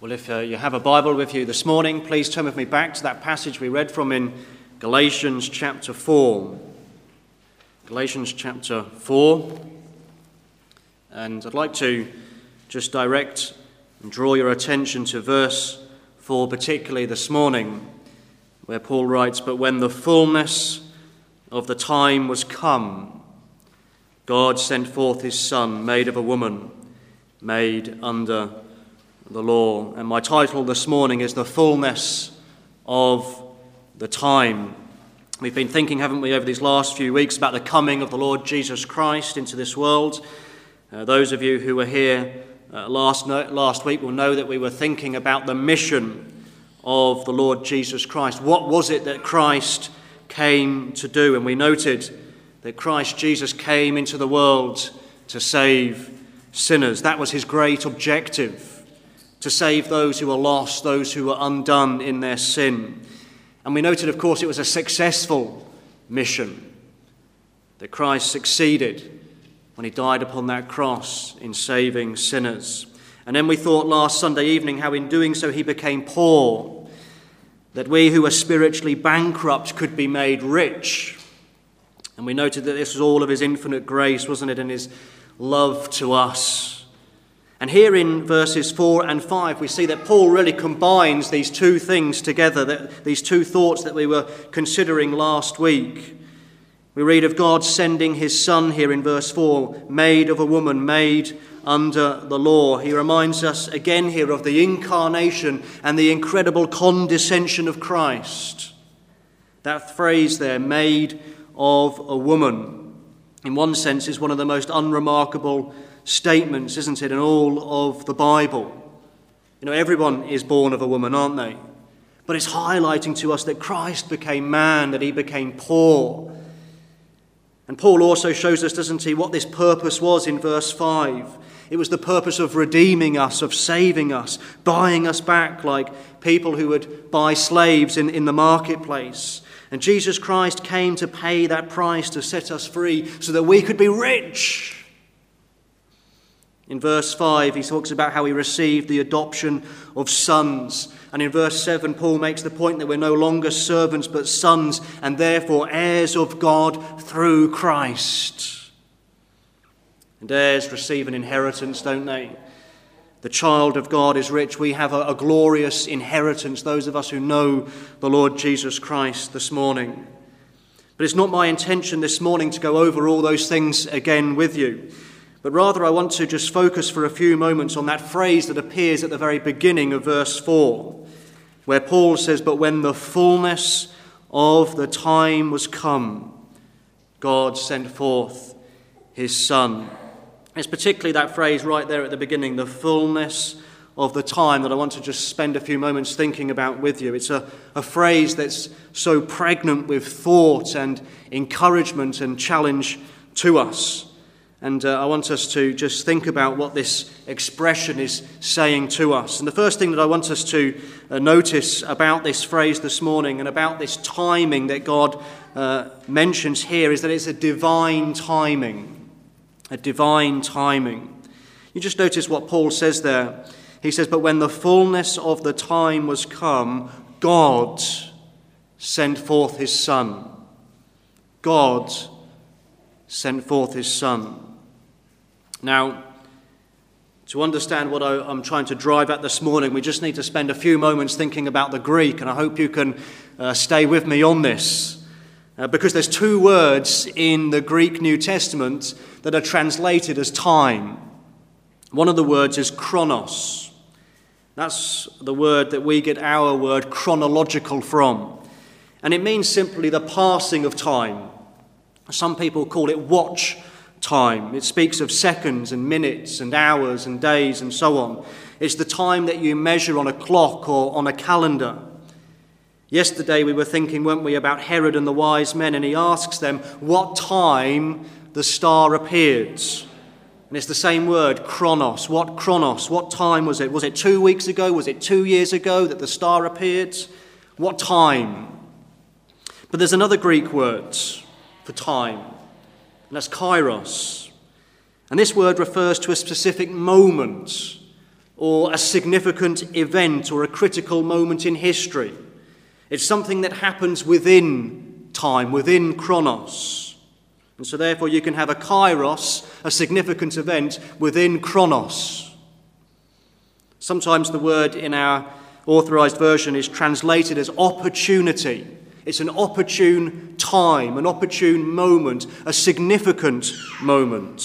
Well, if you have a Bible with you this morning, please turn with me back to that passage we read from in Galatians chapter 4. Galatians chapter 4. And I'd like to just direct and draw your attention to verse 4 particularly this morning, where Paul writes, "But when the fullness of the time was come, God sent forth his Son, made of a woman, made under the law." And my title this morning is "The Fullness of the Time." We've been thinking, haven't we, over these last few weeks about the coming of the Lord Jesus Christ into this world. Those of you who were here last week will know that we were thinking about the mission of the Lord Jesus Christ. What was it that Christ came to do? And we noted that Christ Jesus came into the world to save sinners. That was his great objective, to save those who were lost, those who were undone in their sin. And we noted, of course, it was a successful mission, that Christ succeeded when he died upon that cross in saving sinners. And then we thought last Sunday evening how in doing so he became poor, that we who were spiritually bankrupt could be made rich. And we noted that this was all of his infinite grace, wasn't it, and his love to us. And here in verses 4 and 5, we see that Paul really combines these two things together, these two thoughts that we were considering last week. We read of God sending his Son here in verse 4, made of a woman, made under the law. He reminds us again here of the incarnation and the incredible condescension of Christ. That phrase there, made of a woman, in one sense is one of the most unremarkable statements, isn't it, in all of the Bible. You know, everyone is born of a woman, aren't they? But it's highlighting to us that Christ became man, that he became poor. And Paul also shows us, doesn't he, what this purpose was in verse 5. It was the purpose of redeeming us, of saving us, buying us back like people who would buy slaves in the marketplace. And Jesus Christ came to pay that price to set us free so that we could be rich. In verse 5, he talks about how he received the adoption of sons. And in verse 7, Paul makes the point that we're no longer servants but sons, and therefore heirs of God through Christ. And heirs receive an inheritance, don't they? The child of God is rich. We have a glorious inheritance, those of us who know the Lord Jesus Christ this morning. But it's not my intention this morning to go over all those things again with you. But rather, I want to just focus for a few moments on that phrase that appears at the very beginning of verse 4, where Paul says, "But when the fullness of the time was come, God sent forth his Son." It's particularly that phrase right there at the beginning, the fullness of the time, that I want to just spend a few moments thinking about with you. It's a phrase that's so pregnant with thought and encouragement and challenge to us. And I want us to just think about what this expression is saying to us. And the first thing that I want us to notice about this phrase this morning and about this timing that God mentions here is that it's a divine timing. A divine timing. You just notice what Paul says there. He says, "But when the fullness of the time was come, God sent forth his Son." God sent forth his Son. Now, to understand what I'm trying to drive at this morning, we just need to spend a few moments thinking about the Greek, and I hope you can stay with me on this, because there's two words in the Greek New Testament that are translated as time. One of the words is chronos. That's the word that we get our word chronological from, and it means simply the passing of time. Some people call it watch time. It speaks of seconds and minutes and hours and days and so on. It's the time that you measure on a clock or on a calendar. Yesterday we were thinking, weren't we, about Herod and the wise men, and he asks them what time the star appeared. And it's the same word, chronos. What chronos? What time was it? Was it 2 weeks ago? Was it 2 years ago that the star appeared? What time? But there's another Greek word for time, and that's kairos. And this word refers to a specific moment or a significant event or a critical moment in history. It's something that happens within time, within chronos. And so therefore you can have a kairos, a significant event, within chronos. Sometimes the word in our Authorised Version is translated as opportunity. It's an opportune time, an opportune moment, a significant moment.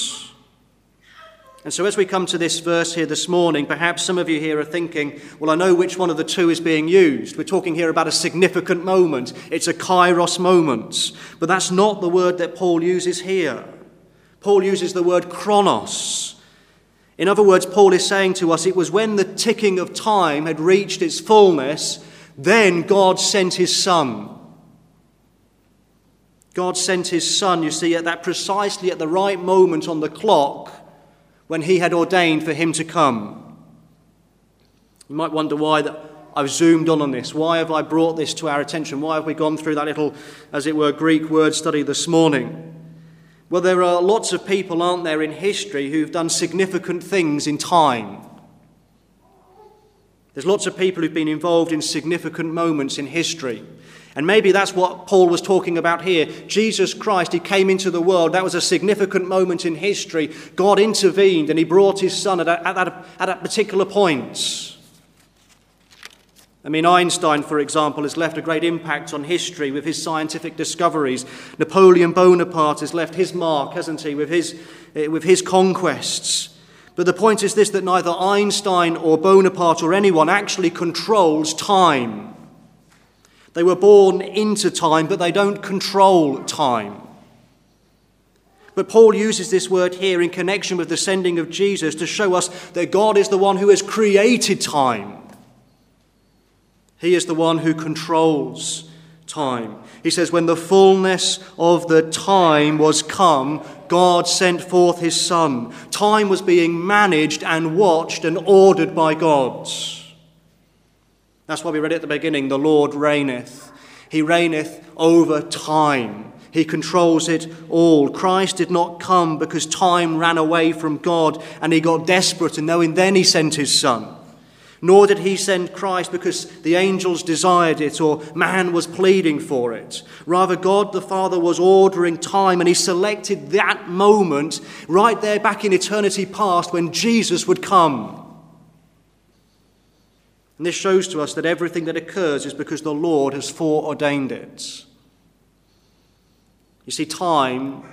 And so as we come to this verse here this morning, perhaps some of you here are thinking, well, I know which one of the two is being used. We're talking here about a significant moment. It's a kairos moment. But that's not the word that Paul uses here. Paul uses the word chronos. In other words, Paul is saying to us, it was when the ticking of time had reached its fullness, then God sent his Son. God sent his Son, you see, at that precisely at the right moment on the clock, when he had ordained for him to come. You might wonder why I've zoomed on this. Why have I brought this to our attention? Why have we gone through that little, as it were, Greek word study this morning? Well, there are lots of people, aren't there, in history who've done significant things in time. There's lots of people who've been involved in significant moments in history. And maybe that's what Paul was talking about here. Jesus Christ, he came into the world. That was a significant moment in history. God intervened and he brought his Son at that particular point. I mean, Einstein, for example, has left a great impact on history with his scientific discoveries. Napoleon Bonaparte has left his mark, hasn't he, with his conquests. But the point is this, that neither Einstein or Bonaparte or anyone actually controls time. They were born into time, but they don't control time. But Paul uses this word here in connection with the sending of Jesus to show us that God is the one who has created time. He is the one who controls time. He says, when the fullness of the time was come, God sent forth his Son. Time was being managed and watched and ordered by God. That's why we read at the beginning, the Lord reigneth. He reigneth over time. He controls it all. Christ did not come because time ran away from God and he got desperate, and knowing then he sent his Son. Nor did he send Christ because the angels desired it or man was pleading for it. Rather, God the Father was ordering time, and he selected that moment right there back in eternity past when Jesus would come. And this shows to us that everything that occurs is because the Lord has foreordained it. You see, time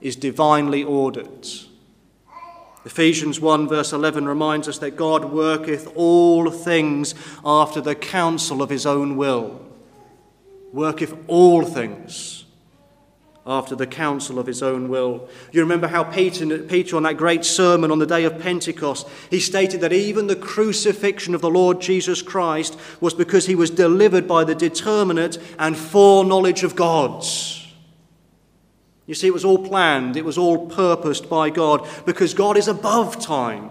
is divinely ordered. Ephesians 1 verse 11 reminds us that God worketh all things after the counsel of his own will. Worketh all things after the counsel of his own will. You remember how Peter, on that great sermon on the day of Pentecost, he stated that even the crucifixion of the Lord Jesus Christ was because he was delivered by the determinate and foreknowledge of God. You see, it was all planned, it was all purposed by God, because God is above time.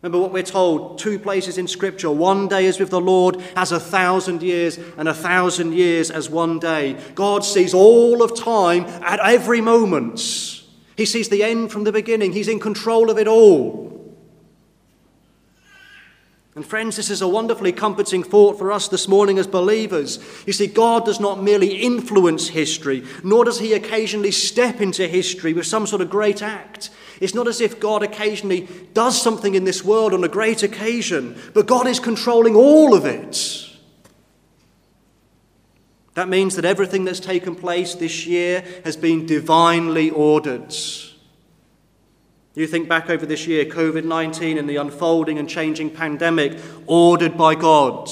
Remember what we're told, two places in Scripture. One day is with the Lord as 1,000 years, and 1,000 years as one day. God sees all of time at every moment. He sees the end from the beginning. He's in control of it all. And friends, this is a wonderfully comforting thought for us this morning as believers. You see, God does not merely influence history, nor does he occasionally step into history with some sort of great act. It's not as if God occasionally does something in this world on a great occasion, but God is controlling all of it. That means that everything that's taken place this year has been divinely ordered. You think back over this year, COVID-19 and the unfolding and changing pandemic, ordered by God.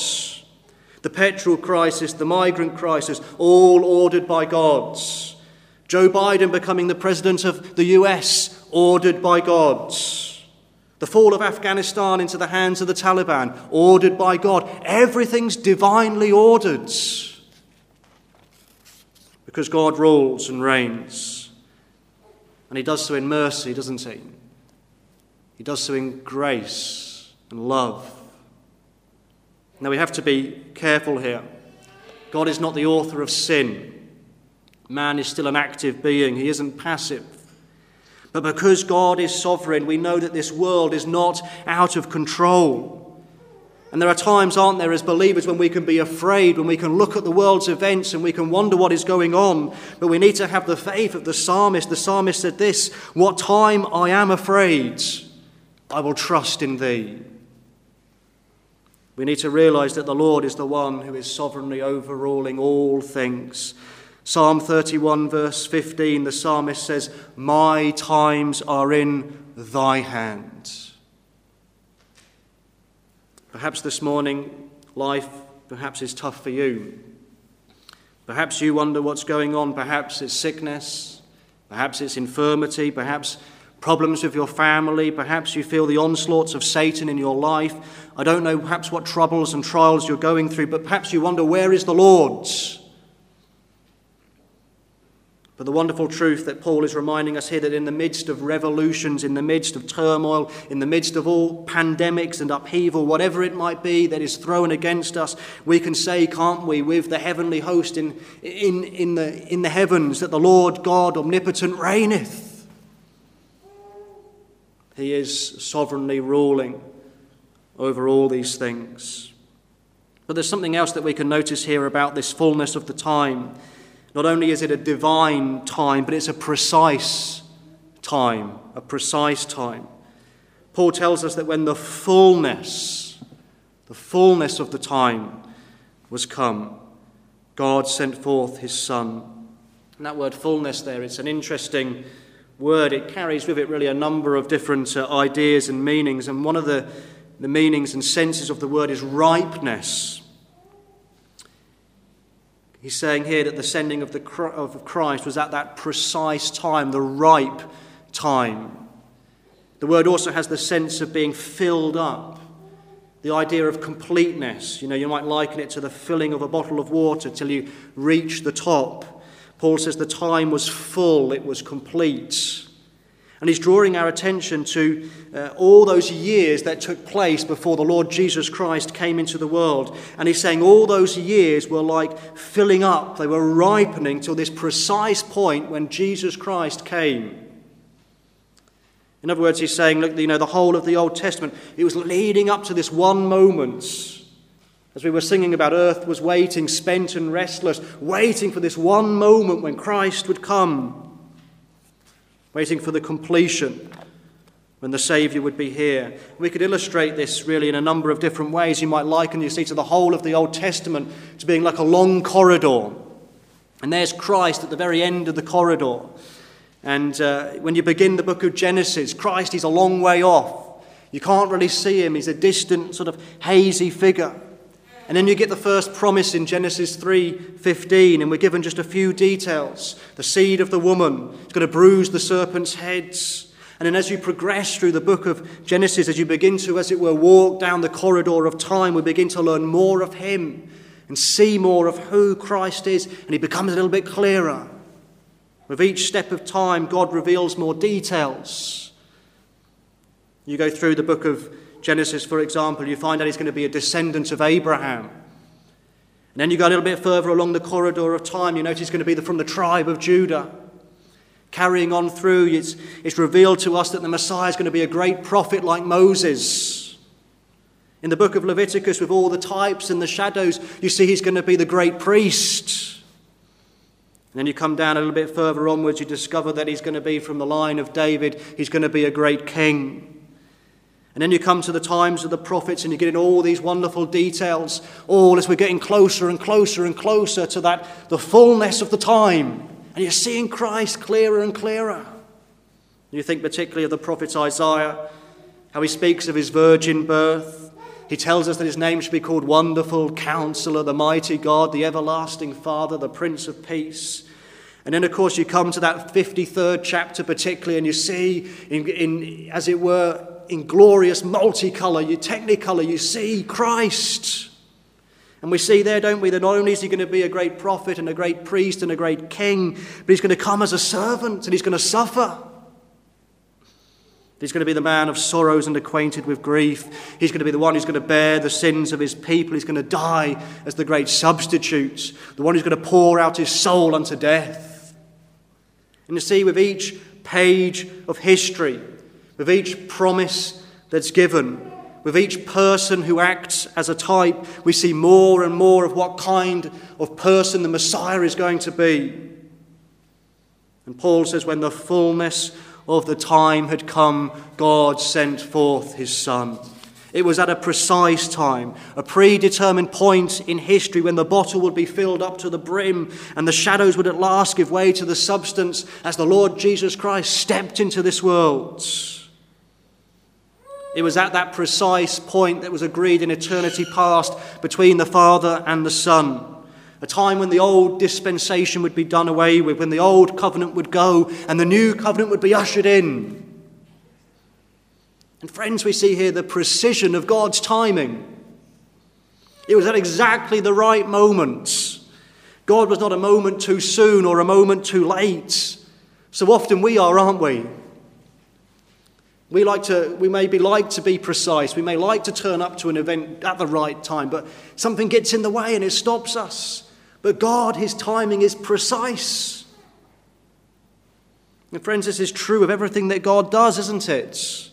The petrol crisis, the migrant crisis, all ordered by God. Joe Biden becoming the president of the US, ordered by God. The fall of Afghanistan into the hands of the Taliban, ordered by God. Everything's divinely ordered, because God rules and reigns. And he does so in mercy, doesn't he? He does so in grace and love. Now we have to be careful here. God is not the author of sin. Man is still an active being. He isn't passive. But because God is sovereign, we know that this world is not out of control. And there are times, aren't there, as believers, when we can be afraid, when we can look at the world's events and we can wonder what is going on. But we need to have the faith of the psalmist. The psalmist said this, "What time I am afraid, I will trust in thee." We need to realize that the Lord is the one who is sovereignly overruling all things. Psalm 31, verse 15, the psalmist says, "My times are in thy hands." Perhaps this morning, life perhaps is tough for you. Perhaps you wonder what's going on. Perhaps it's sickness. Perhaps it's infirmity. Perhaps problems with your family. Perhaps you feel the onslaughts of Satan in your life. I don't know perhaps what troubles and trials you're going through, but perhaps you wonder, where is the Lord? But the wonderful truth that Paul is reminding us here, that in the midst of revolutions, in the midst of turmoil, in the midst of all pandemics and upheaval, whatever it might be that is thrown against us, we can say, can't we, with the heavenly host in the heavens, that the Lord God omnipotent reigneth. He is sovereignly ruling over all these things. But there's something else that we can notice here about this fullness of the time. Not only is it a divine time, but it's a precise time, a precise time. Paul tells us that when the fullness of the time was come, God sent forth his Son. And that word fullness there, it's an interesting word. It carries with it really a number of different ideas and meanings. And one of the meanings and senses of the word is ripeness. He's saying here that the sending of Christ was at that precise time, the ripe time. The word also has the sense of being filled up, the idea of completeness. You know, you might liken it to the filling of a bottle of water till you reach the top. Paul says the time was full, it was complete. And he's drawing our attention to all those years that took place before the Lord Jesus Christ came into the world. And he's saying all those years were like filling up. They were ripening till this precise point when Jesus Christ came. In other words, he's saying, look, you know, the whole of the Old Testament, it was leading up to this one moment. As we were singing about, earth was waiting, spent and restless, waiting for this one moment when Christ would come. Waiting for the completion when the Saviour would be here. We could illustrate this really in a number of different ways. You might liken, you see, to the whole of the Old Testament to being like a long corridor. And there's Christ at the very end of the corridor. And when you begin the book of Genesis, Christ is a long way off. You can't really see him. He's a distant, sort of hazy figure. And then you get the first promise in Genesis 3:15, and we're given just a few details. The seed of the woman is going to bruise the serpent's heads. And then as you progress through the book of Genesis, as you begin to, as it were, walk down the corridor of time, we begin to learn more of him and see more of who Christ is, and he becomes a little bit clearer. With each step of time, God reveals more details. You go through the book of Genesis, for example, you find out he's going to be a descendant of Abraham. And then you go a little bit further along the corridor of time, you notice he's going to be from the tribe of Judah. Carrying on through, it's revealed to us that the Messiah is going to be a great prophet like Moses. In the book of Leviticus, with all the types and the shadows, you see he's going to be the great priest. And then you come down a little bit further onwards, you discover that he's going to be from the line of David, he's going to be a great king. And then you come to the times of the prophets and you get in all these wonderful details, all as we're getting closer and closer and closer to that, the fullness of the time. And you're seeing Christ clearer and clearer. You think particularly of the prophet Isaiah, how he speaks of his virgin birth. He tells us that his name should be called Wonderful Counselor, the Mighty God, the Everlasting Father, the Prince of Peace. And then, of course, you come to that 53rd chapter particularly and you see, as it were, in glorious multicolour, technicolour, you see Christ. And we see there, don't we, that not only is he going to be a great prophet and a great priest and a great king, but he's going to come as a servant and he's going to suffer. He's going to be the man of sorrows and acquainted with grief. He's going to be the one who's going to bear the sins of his people. He's going to die as the great substitute, the one who's going to pour out his soul unto death. And you see, with each page of history, with each promise that's given, with each person who acts as a type, we see more and more of what kind of person the Messiah is going to be. And Paul says, when the fullness of the time had come, God sent forth his Son. It was at a precise time, a predetermined point in history when the bottle would be filled up to the brim and the shadows would at last give way to the substance as the Lord Jesus Christ stepped into this world. It was at that precise point that was agreed in eternity past between the Father and the Son. A time when the old dispensation would be done away with, when the old covenant would go and the new covenant would be ushered in. And friends, we see here the precision of God's timing. It was at exactly the right moment. God was not a moment too soon or a moment too late. So often we are, aren't we? We may like to be precise. We may like to turn up to an event at the right time, but something gets in the way and it stops us. But God, his timing is precise. And friends, this is true of everything that God does, isn't it?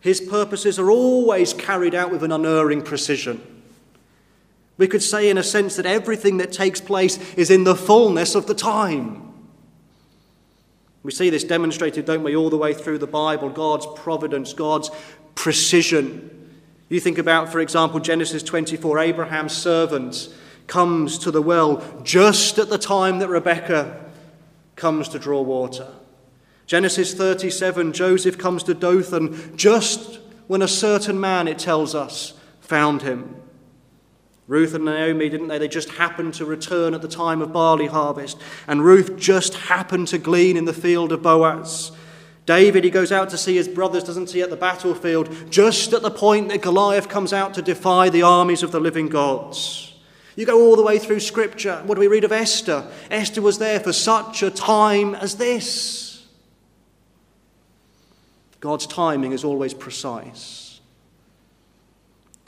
His purposes are always carried out with an unerring precision. We could say, in a sense, that everything that takes place is in the fullness of the time. We see this demonstrated, don't we, all the way through the Bible, God's providence, God's precision. You think about, for example, Genesis 24, Abraham's servant comes to the well just at the time that Rebekah comes to draw water. Genesis 37, Joseph comes to Dothan just when a certain man, it tells us, found him. Ruth and Naomi, didn't they? They just happened to return at the time of barley harvest. And Ruth just happened to glean in the field of Boaz. David, he goes out to see his brothers, doesn't he, at the battlefield, just at the point that Goliath comes out to defy the armies of the living gods. You go all the way through Scripture. What do we read of Esther? Esther was there for such a time as this. God's timing is always precise.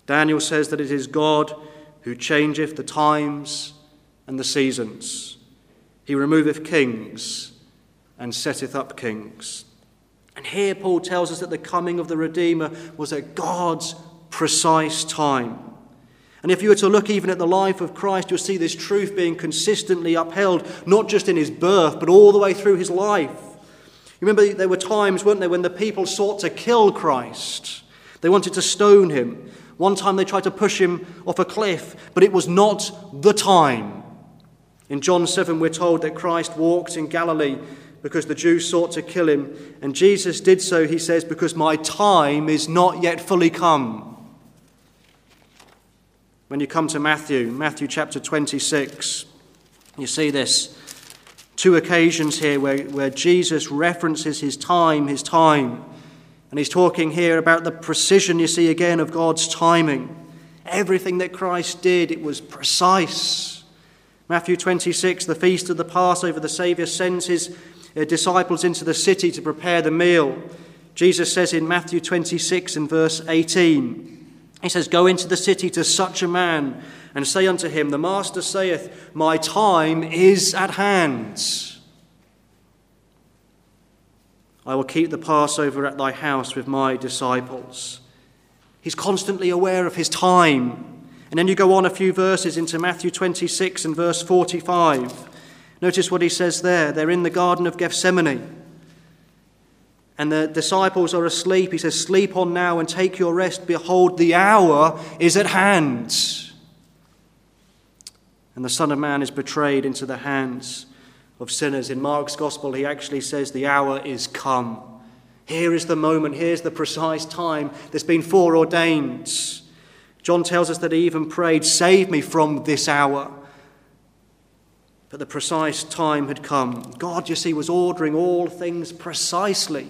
Daniel says that it is God who changeth the times and the seasons. He removeth kings and setteth up kings. And here Paul tells us that the coming of the Redeemer was at God's precise time. And if you were to look even at the life of Christ, you'll see this truth being consistently upheld, not just in his birth, but all the way through his life. Remember, there were times, weren't there, when the people sought to kill Christ. They wanted to stone him. One time they tried to push him off a cliff, but it was not the time. In John 7, we're told that Christ walked in Galilee because the Jews sought to kill him. And Jesus did so, he says, because my time is not yet fully come. When you come to Matthew chapter 26, you see this. Two occasions here where Jesus references his time. And he's talking here about the precision, you see, again, of God's timing. Everything that Christ did, it was precise. Matthew 26, the feast of the Passover, the Savior sends his disciples into the city to prepare the meal. Jesus says in Matthew 26 and verse 18... He says, go into the city to such a man and say unto him, the master saith, my time is at hand. I will keep the Passover at thy house with my disciples. He's constantly aware of his time. And then you go on a few verses into Matthew 26 and verse 45. Notice what he says there. They're in the Garden of Gethsemane. And the disciples are asleep. He says, sleep on now and take your rest. Behold, the hour is at hand. And the Son of Man is betrayed into the hands of sinners. In Mark's Gospel, he actually says, the hour is come. Here is the moment. Here's the precise time that's been foreordained. John tells us that he even prayed, save me from this hour. But the precise time had come. God, you see, was ordering all things precisely.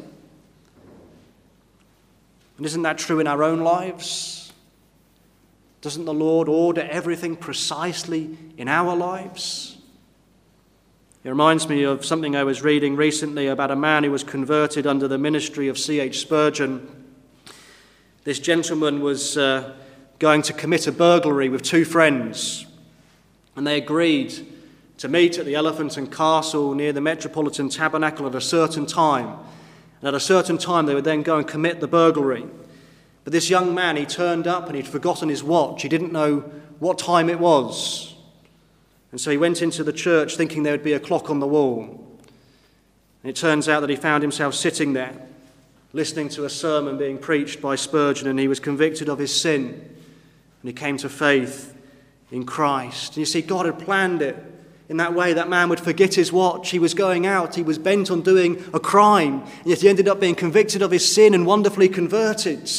And isn't that true in our own lives? Doesn't the Lord order everything precisely in our lives? It reminds me of something I was reading recently about a man who was converted under the ministry of C.H. Spurgeon. This gentleman was going to commit a burglary with two friends, and they agreed to meet at the Elephant and Castle near the Metropolitan Tabernacle at a certain time. And at a certain time, they would then go and commit the burglary. But this young man, he turned up and he'd forgotten his watch. He didn't know what time it was. And so he went into the church thinking there would be a clock on the wall. And it turns out that he found himself sitting there, listening to a sermon being preached by Spurgeon, and he was convicted of his sin. And he came to faith in Christ. And you see, God had planned it in that way. That man would forget his watch. He was going out. He was bent on doing a crime. And yet he ended up being convicted of his sin and wonderfully converted.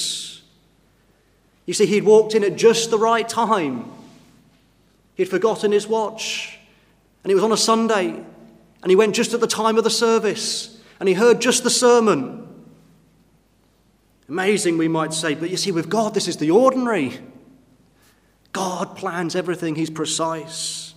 You see, he'd walked in at just the right time. He'd forgotten his watch. And it was on a Sunday. And he went just at the time of the service. And he heard just the sermon. Amazing, we might say. But you see, with God, this is the ordinary. God plans everything. He's precise.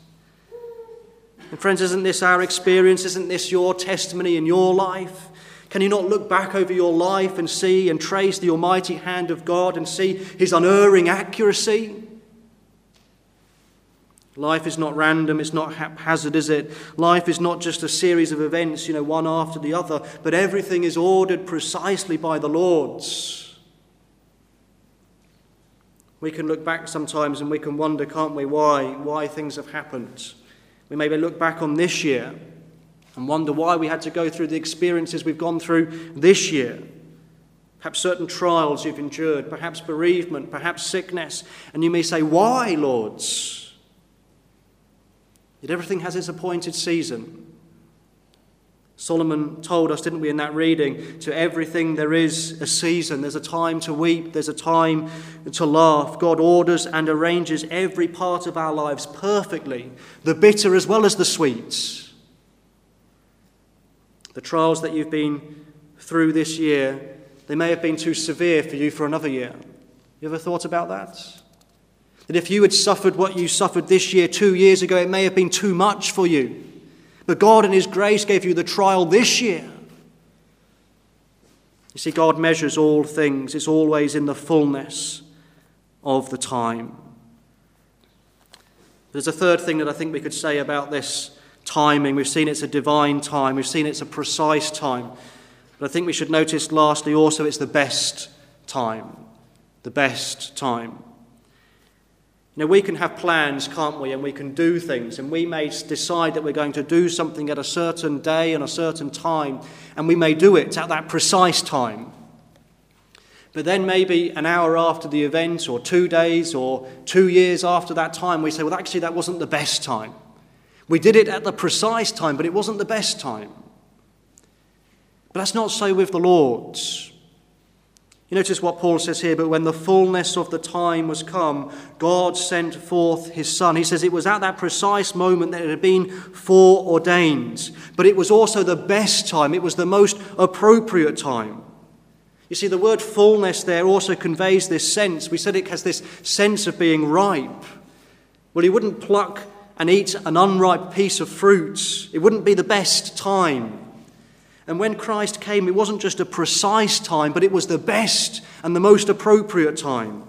And friends, isn't this our experience? Isn't this your testimony in your life? Can you not look back over your life and see and trace the almighty hand of God and see his unerring accuracy? Life is not random, it's not haphazard, is it? Life is not just a series of events, one after the other, but everything is ordered precisely by the Lord. We can look back sometimes and we can wonder, can't we, why things have happened. We maybe look back on this year and wonder why we had to go through the experiences we've gone through this year. Perhaps certain trials you've endured, perhaps bereavement, perhaps sickness. And you may say, why, Lord? Yet everything has its appointed season. Solomon told us, didn't we, in that reading, to everything there is a season. There's a time to weep, there's a time to laugh. God orders and arranges every part of our lives perfectly, the bitter as well as the sweet. The trials that you've been through this year, they may have been too severe for you for another year. You ever thought about that? That if you had suffered what you suffered this year 2 years ago, it may have been too much for you. But God in his grace gave you the trial this year. You see, God measures all things. It's always in the fullness of the time. There's a third thing that I think we could say about this timing. We've seen it's a divine time. We've seen it's a precise time. But I think we should notice lastly also it's the best time. The best time. Now, we can have plans, can't we? And we can do things. And we may decide that we're going to do something at a certain day and a certain time. And we may do it at that precise time. But then maybe an hour after the event or 2 days or 2 years after that time, we say, well, actually, that wasn't the best time. We did it at the precise time, but it wasn't the best time. But that's not so with the Lord's. You notice what Paul says here, but when the fullness of the time was come, God sent forth his Son. He says it was at that precise moment that it had been foreordained. But it was also the best time. It was the most appropriate time. You see, the word fullness there also conveys this sense. We said it has this sense of being ripe. Well, he wouldn't pluck and eat an unripe piece of fruit. It wouldn't be the best time. And when Christ came, it wasn't just a precise time, but it was the best and the most appropriate time.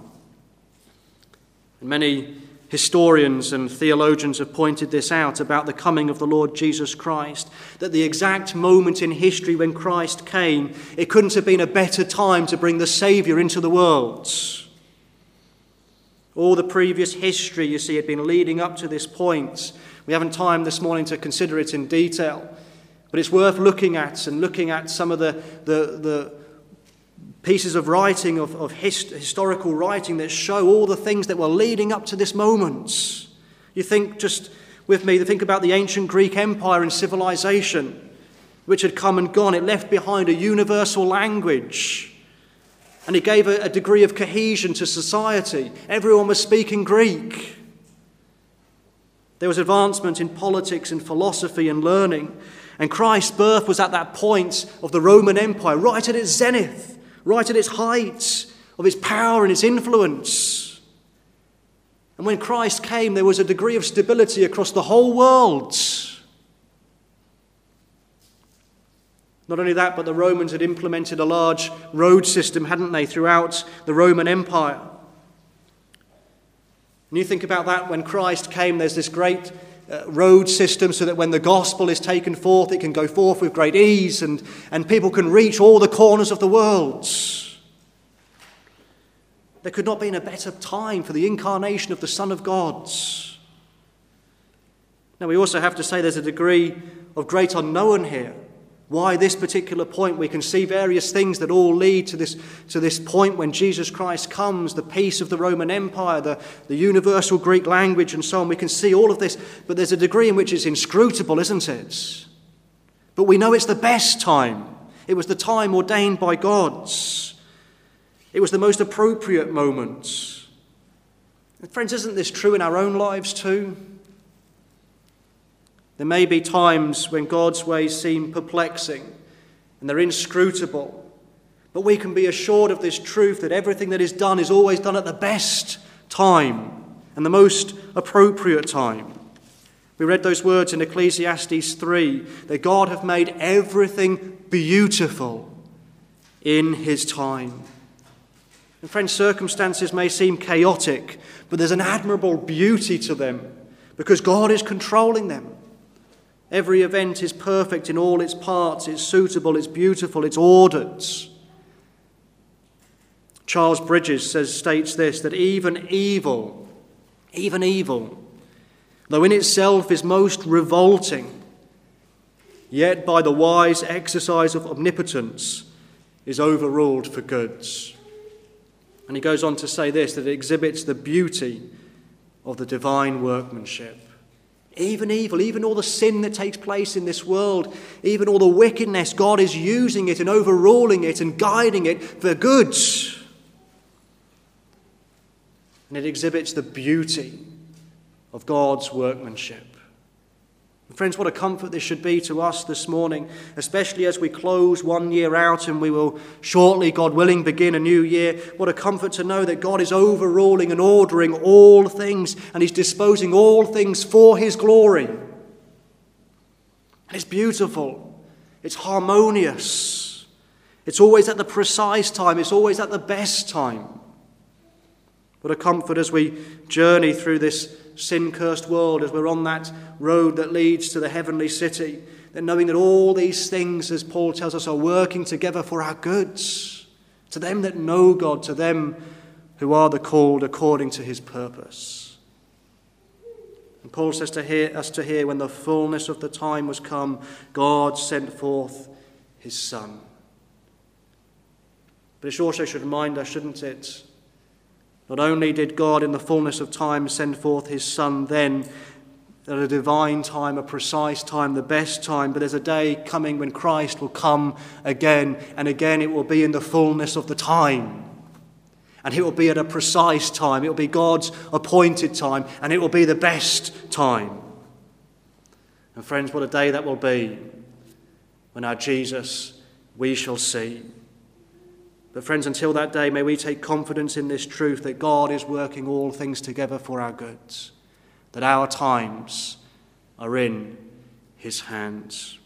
And many historians and theologians have pointed this out about the coming of the Lord Jesus Christ, that the exact moment in history when Christ came, it couldn't have been a better time to bring the Saviour into the world. All the previous history, you see, had been leading up to this point. We haven't time this morning to consider it in detail. But it's worth looking at and looking at some of the pieces of writing, historical writing that show all the things that were leading up to this moment. You think just with me, think about the ancient Greek Empire and civilization, which had come and gone. It left behind a universal language, and it gave a degree of cohesion to society. Everyone was speaking Greek. There was advancement in politics and philosophy and learning. And Christ's birth was at that point of the Roman Empire, right at its zenith, right at its height of its power and its influence. And when Christ came, there was a degree of stability across the whole world. Not only that, but the Romans had implemented a large road system, hadn't they, throughout the Roman Empire. And you think about that, when Christ came, there's this great road system so that when the gospel is taken forth, it can go forth with great ease and people can reach all the corners of the world. There could not be a better time for the incarnation of the Son of God. Now, we also have to say there's a degree of great unknown here. Why this particular point? We can see various things that all lead to this point when Jesus Christ comes, the peace of the Roman Empire, the universal Greek language and so on. We can see all of this, but there's a degree in which it's inscrutable, isn't it? But we know it's the best time. It was the time ordained by God. It was the most appropriate moment. And friends, isn't this true in our own lives too? There may be times when God's ways seem perplexing and they're inscrutable, but we can be assured of this truth that everything that is always done at the best time and the most appropriate time. We read those words in Ecclesiastes 3, that God hath made everything beautiful in his time. And friends, circumstances may seem chaotic, but there's an admirable beauty to them because God is controlling them. Every event is perfect in all its parts. It's suitable, it's beautiful, it's ordered. Charles Bridges states this, that even evil, though in itself is most revolting, yet by the wise exercise of omnipotence is overruled for good. And he goes on to say this, that it exhibits the beauty of the divine workmanship. Even evil, even all the sin that takes place in this world, even all the wickedness, God is using it and overruling it and guiding it for good. And it exhibits the beauty of God's workmanship. And friends, what a comfort this should be to us this morning, especially as we close one year out and we will shortly, God willing, begin a new year. What a comfort to know that God is overruling and ordering all things and he's disposing all things for his glory. And it's beautiful. It's harmonious. It's always at the precise time. It's always at the best time. What a comfort as we journey through this sin-cursed world, as we're on that road that leads to the heavenly city, that knowing that all these things, as Paul tells us, are working together for our goods, to them that know God, to them who are the called according to his purpose. And Paul says to us, when the fullness of the time was come, God sent forth his Son. But it also should remind us, shouldn't it? Not only did God in the fullness of time send forth his Son then, at a divine time, a precise time, the best time, but there's a day coming when Christ will come again, and again it will be in the fullness of the time. And it will be at a precise time, it will be God's appointed time, and it will be the best time. And friends, what a day that will be when our Jesus we shall see. But friends, until that day, may we take confidence in this truth that God is working all things together for our good, that our times are in his hands.